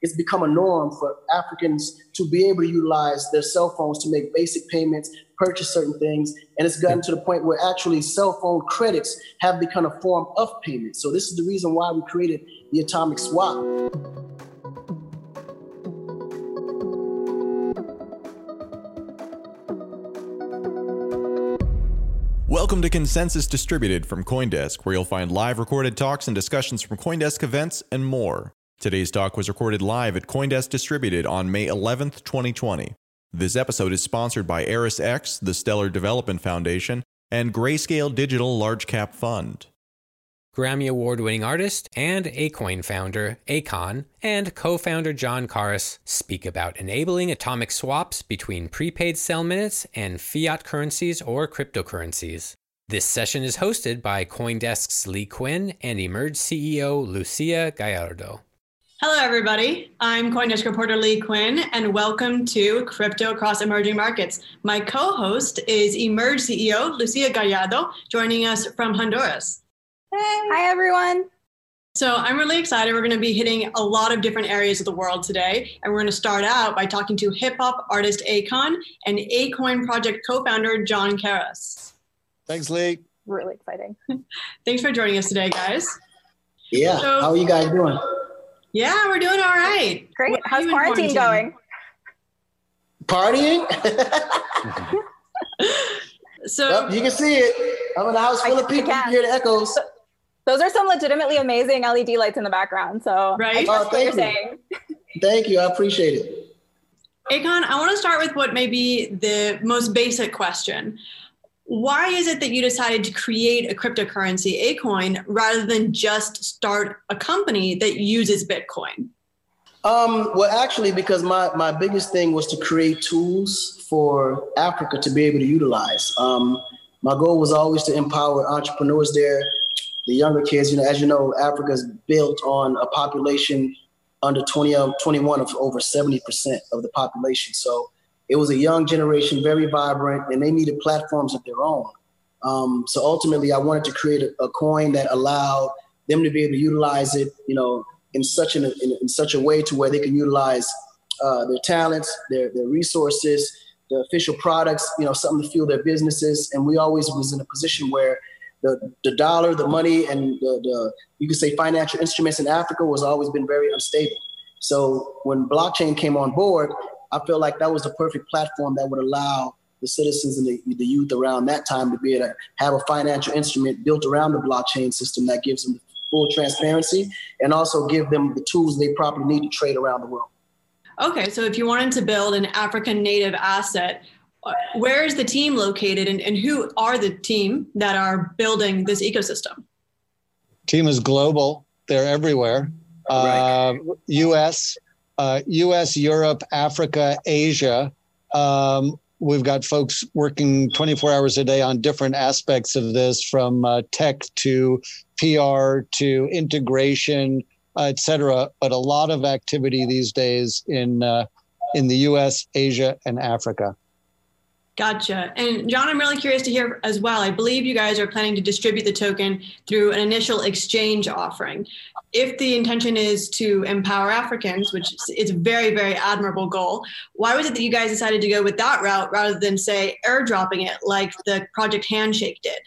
it's become a norm for Africans to be able to utilize their cell phones to make basic payments, purchase certain things. And it's gotten to the point where actually cell phone credits have become a form of payment. So this is the reason why we created the atomic swap. Welcome to Consensus Distributed from CoinDesk, where you'll find live recorded talks and discussions from CoinDesk events and more. Today's talk was recorded live at CoinDesk Distributed on May 11th, 2020. This episode is sponsored by ErisX, the Stellar Development Foundation, and Grayscale Digital Large Cap Fund. Grammy Award-winning artist and Akoin founder Akon and co-founder John Karras speak about enabling atomic swaps between prepaid cell minutes and fiat currencies or cryptocurrencies. This session is hosted by CoinDesk's Lee Quinn and Emerge CEO Lucia Gallardo. Hello, everybody. I'm CoinDesk reporter Lee Quinn, and welcome to Crypto Across Emerging Markets. My co-host is Emerge CEO Lucia Gallardo, joining us from Honduras. Hey. Hi, everyone. So I'm really excited. We're going to be hitting a lot of different areas of the world today. And we're going to start out by talking to hip-hop artist Akon and Akoin project co-founder John Karras. Thanks, Lee. Really exciting. Thanks for joining us today, guys. Yeah. So, how are you guys doing? Yeah, we're doing all right. Great. How's quarantine going? Partying? So yep, you can see it. I'm in a house full of people. You can hear the echoes. Those are some legitimately amazing LED lights in the background. So right? Thank you. Thank you. I appreciate it. Akon, I want to start with what may be the most basic question. Why is it that you decided to create a cryptocurrency, Akoin, rather than just start a company that uses Bitcoin? Well, actually, because my biggest thing was to create tools for Africa to be able to utilize. My goal was always to empower entrepreneurs there, the younger kids. You know, as you know, Africa is built on a population under 21 of over 70% of the population. So it was a young generation, very vibrant, and they needed platforms of their own. So ultimately, I wanted to create a coin that allowed them to be able to utilize it, you know, in such a way to where they can utilize their talents, their resources, the official products, you know, something to fuel their businesses. And we always was in a position where the dollar, the money, and the you could say financial instruments in Africa was always been very unstable. So when blockchain came on board, I felt like that was the perfect platform that would allow the citizens and the youth around that time to be able to have a financial instrument built around the blockchain system that gives them full transparency and also give them the tools they probably need to trade around the world. Okay, so if you wanted to build an African native asset, where is the team located and who are the team that are building this ecosystem? Team is global. They're everywhere. Right. U.S., Europe, Africa, Asia. We've got folks working 24 hours a day on different aspects of this, from tech to PR to integration, et cetera. But a lot of activity these days in the U.S., Asia, and Africa. Gotcha. And John, I'm really curious to hear as well. I believe you guys are planning to distribute the token through an initial exchange offering. If the intention is to empower Africans, which is a very, very admirable goal, why was it that you guys decided to go with that route rather than, say, airdropping it like the Project Handshake did?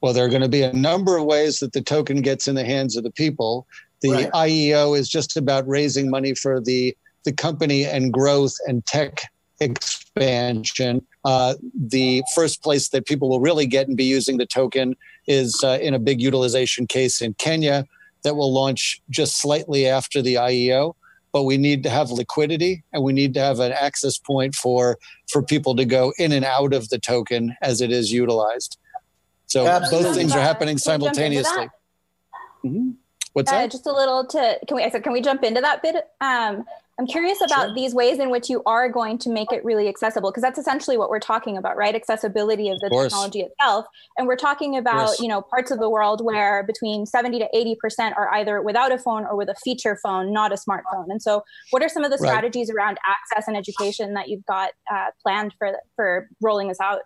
Well, there are going to be a number of ways that the token gets in the hands of the people. The right. IEO is just about raising money for the company and growth and tech expansion. The first place that people will really get and be using the token is in a big utilization case in Kenya that will launch just slightly after the IEO. But we need to have liquidity and we need to have an access point for people to go in and out of the token as it is utilized. So absolutely. Both things are happening simultaneously. Mm-hmm. What's that? Just a little to, can we jump into that bit? I'm curious about these ways in which you are going to make it really accessible, because that's essentially what we're talking about, right? Accessibility of the technology itself. And we're talking about, you know, parts of the world where between 70 to 80% are either without a phone or with a feature phone, not a smartphone. And so what are some of the strategies around access and education that you've got planned for rolling this out?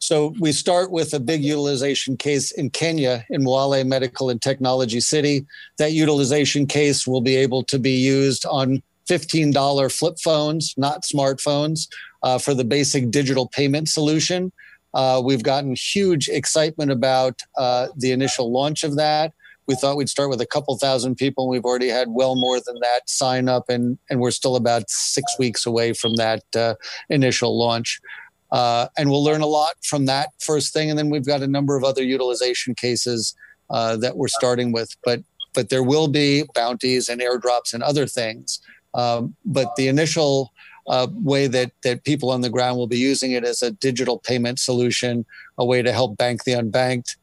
So we start with a big utilization case in Kenya, in Mwale Medical and Technology City. That utilization case will be able to be used on $15 flip phones, not smartphones, for the basic digital payment solution. We've gotten huge excitement about the initial launch of that. We thought we'd start with a couple thousand people, and we've already had well more than that sign up, and we're still about 6 weeks away from that initial launch. And we'll learn a lot from that first thing. And then we've got a number of other utilization cases that we're starting with. But there will be bounties and airdrops and other things. But the initial way that people on the ground will be using it as a digital payment solution, a way to help bank the unbanked.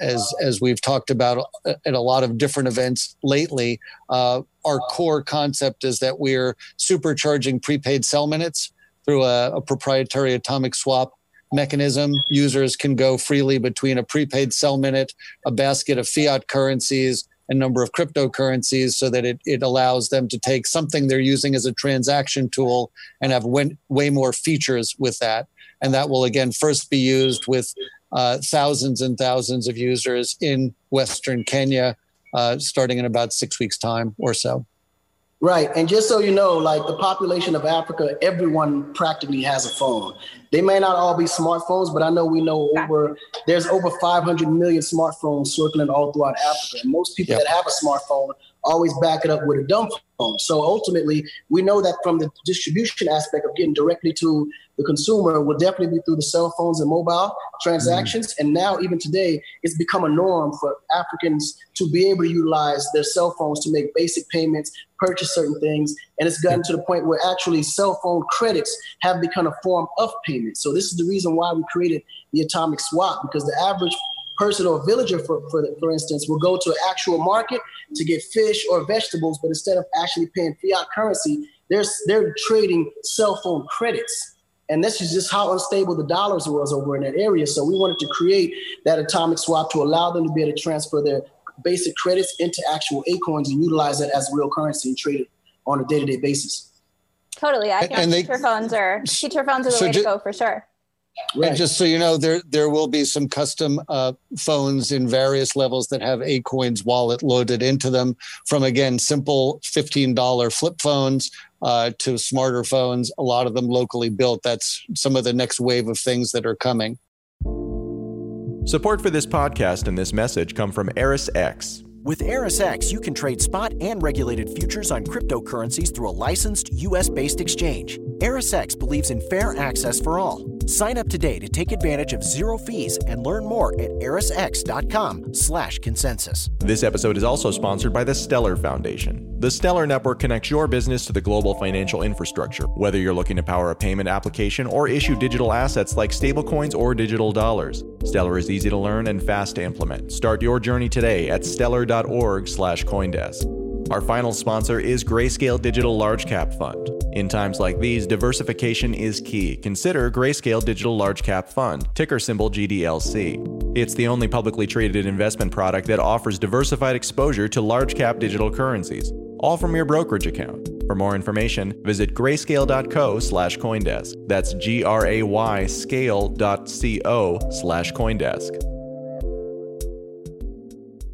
As we've talked about at a lot of different events lately, our core concept is that we're supercharging prepaid sell minutes through a proprietary atomic swap mechanism. Users can go freely between a prepaid sell minute, a basket of fiat currencies, a number of cryptocurrencies, so that it allows them to take something they're using as a transaction tool and have way more features with that. And that will, again, first be used with thousands and thousands of users in Western Kenya, starting in about 6 weeks' time or so. Right. And just so you know, like the population of Africa, everyone practically has a phone. They may not all be smartphones, but I know there's over 500 million smartphones circling all throughout Africa. And most people that have a smartphone always back it up with a dumb phone. So ultimately, we know that from the distribution aspect of getting directly to the consumer will definitely be through the cell phones and mobile transactions. And now, even today, it's become a norm for Africans to be able to utilize their cell phones to make basic payments, purchase certain things. And it's gotten to the point where actually cell phone credits have become a form of payment. So this is the reason why we created the atomic swap, because the average person or villager, for instance, will go to an actual market to get fish or vegetables, but instead of actually paying fiat currency, they're trading cell phone credits. And this is just how unstable the dollars was over in that area. So we wanted to create that atomic swap to allow them to be able to transfer their basic credits into actual Akoins and utilize that as real currency and trade it on a day-to-day basis. Totally. I think feature phones are the way to go for sure. Right. And just so you know, there will be some custom phones in various levels that have Akoin's wallet loaded into them, from, again, simple $15 flip phones to smarter phones, a lot of them locally built. That's some of the next wave of things that are coming. Support for this podcast and this message come from ErisX. With ErisX, you can trade spot and regulated futures on cryptocurrencies through a licensed U.S.-based exchange. ErisX believes in fair access for all. Sign up today to take advantage of zero fees and learn more at erisx.com/consensus. This episode is also sponsored by the Stellar Foundation. The Stellar Network connects your business to the global financial infrastructure, whether you're looking to power a payment application or issue digital assets like stablecoins or digital dollars. Stellar is easy to learn and fast to implement. Start your journey today at stellar.org/CoinDesk. Our final sponsor is Grayscale Digital Large Cap Fund. In times like these, diversification is key. Consider Grayscale Digital Large Cap Fund, ticker symbol GDLC. It's the only publicly traded investment product that offers diversified exposure to large cap digital currencies, all from your brokerage account. For more information, visit grayscale.co/CoinDesk. That's grayscale.co/CoinDesk.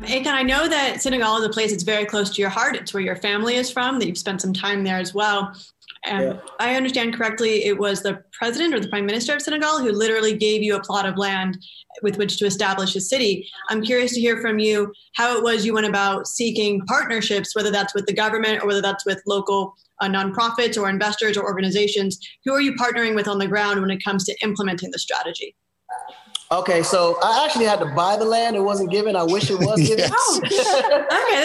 Akon, I know that Senegal is a place that's very close to your heart. It's where your family is from, that you've spent some time there as well. And if I understand correctly, it was the president or the prime minister of Senegal who literally gave you a plot of land with which to establish a city. I'm curious to hear from you how it was you went about seeking partnerships, whether that's with the government or whether that's with local nonprofits or investors or organizations. Who are you partnering with on the ground when it comes to implementing the strategy? Okay, so I actually had to buy the land. It wasn't given. I wish it was given. Okay,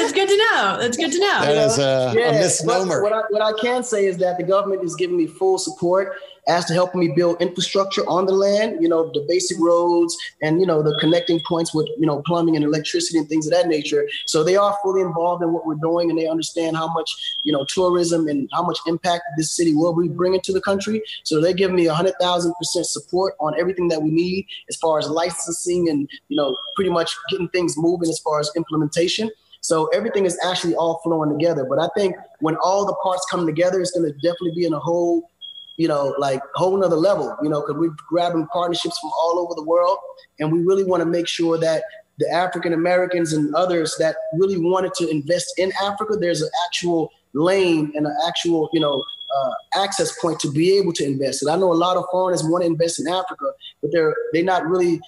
that's good to know. That is a misnomer. What I can say is that the government is giving me full support as to helping me build infrastructure on the land, you know, the basic roads and, you know, the connecting points with, you know, plumbing and electricity and things of that nature. So they are fully involved in what we're doing, and they understand how much, you know, tourism and how much impact this city will be bringing to the country. So they're giving me 100,000% support on everything that we need as far as licensing and, you know, pretty much getting things moving as far as implementation. So everything is actually all flowing together. But I think when all the parts come together, it's going to definitely be in a whole you know, like a whole nother level, you know, because we're grabbing partnerships from all over the world. And we really want to make sure that the African Americans and others that really wanted to invest in Africa, there's an actual lane and an actual, you know, access point to be able to invest. And I know a lot of foreigners want to invest in Africa, but they're not really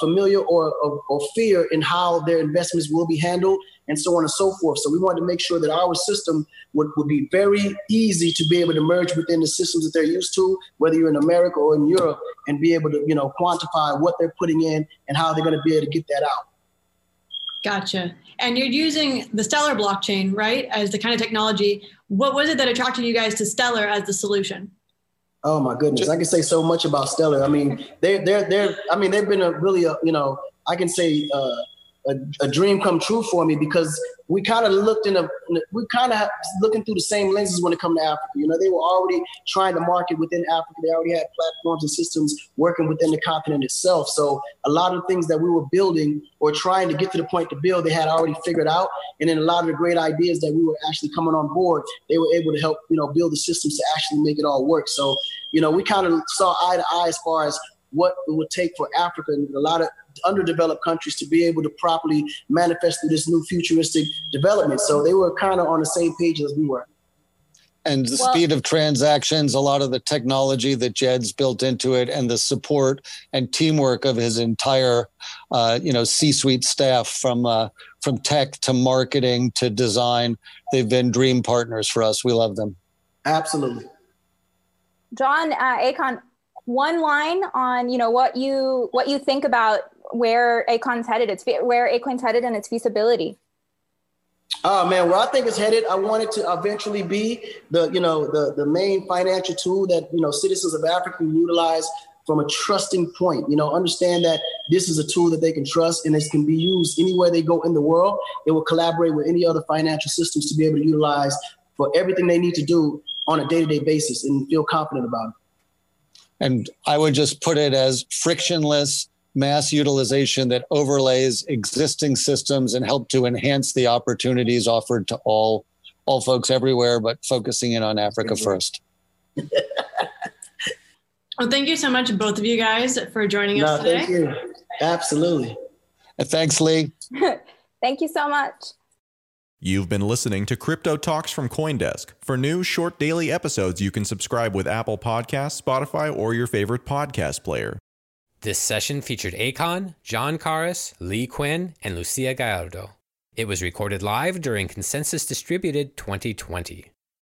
familiar or fear in how their investments will be handled and so on and so forth. So we wanted to make sure that our system would be very easy to be able to merge within the systems that they're used to, whether you're in America or in Europe, and be able to, you know, quantify what they're putting in and how they're going to be able to get that out. Gotcha. And you're using the Stellar blockchain, right, as the kind of technology. What was it that attracted you guys to Stellar as the solution? Oh my goodness, I can say so much about Stellar. I mean, they've been a dream come true for me, because we kind of looking through the same lenses when it comes to Africa. You know, they were already trying to market within Africa. They already had platforms and systems working within the continent itself. So a lot of things that we were building or trying to get to the point to build, they had already figured out. And then a lot of the great ideas that we were actually coming on board, they were able to help, you know, build the systems to actually make it all work. So, you know, we kind of saw eye to eye as far as what it would take for Africa and a lot of underdeveloped countries to be able to properly manifest through this new futuristic development. So they were kind of on the same page as we were. And the speed of transactions, a lot of the technology that Jed's built into it, and the support and teamwork of his entire, C-suite staff from tech to marketing to design, they've been dream partners for us. We love them. Absolutely. John, Akon, one line on, you know, what you think about where Akon's headed, and its feasibility. Oh man, where I think it's headed, I want it to eventually be the main financial tool that, you know, citizens of Africa can utilize from a trusting point. You know, understand that this is a tool that they can trust, and it can be used anywhere they go in the world. It will collaborate with any other financial systems to be able to utilize for everything they need to do on a day-to-day basis and feel confident about it. And I would just put it as frictionless mass utilization that overlays existing systems and help to enhance the opportunities offered to all folks everywhere, but focusing in on Africa first. Well, thank you so much, both of you guys, for joining us today. Thank you. Absolutely. And thanks, Lee. Thank you so much. You've been listening to Crypto Talks from CoinDesk. For new, short, daily episodes, you can subscribe with Apple Podcasts, Spotify, or your favorite podcast player. This session featured Akon, John Karras, Lee Quinn, and Lucia Gallardo. It was recorded live during Consensus Distributed 2020.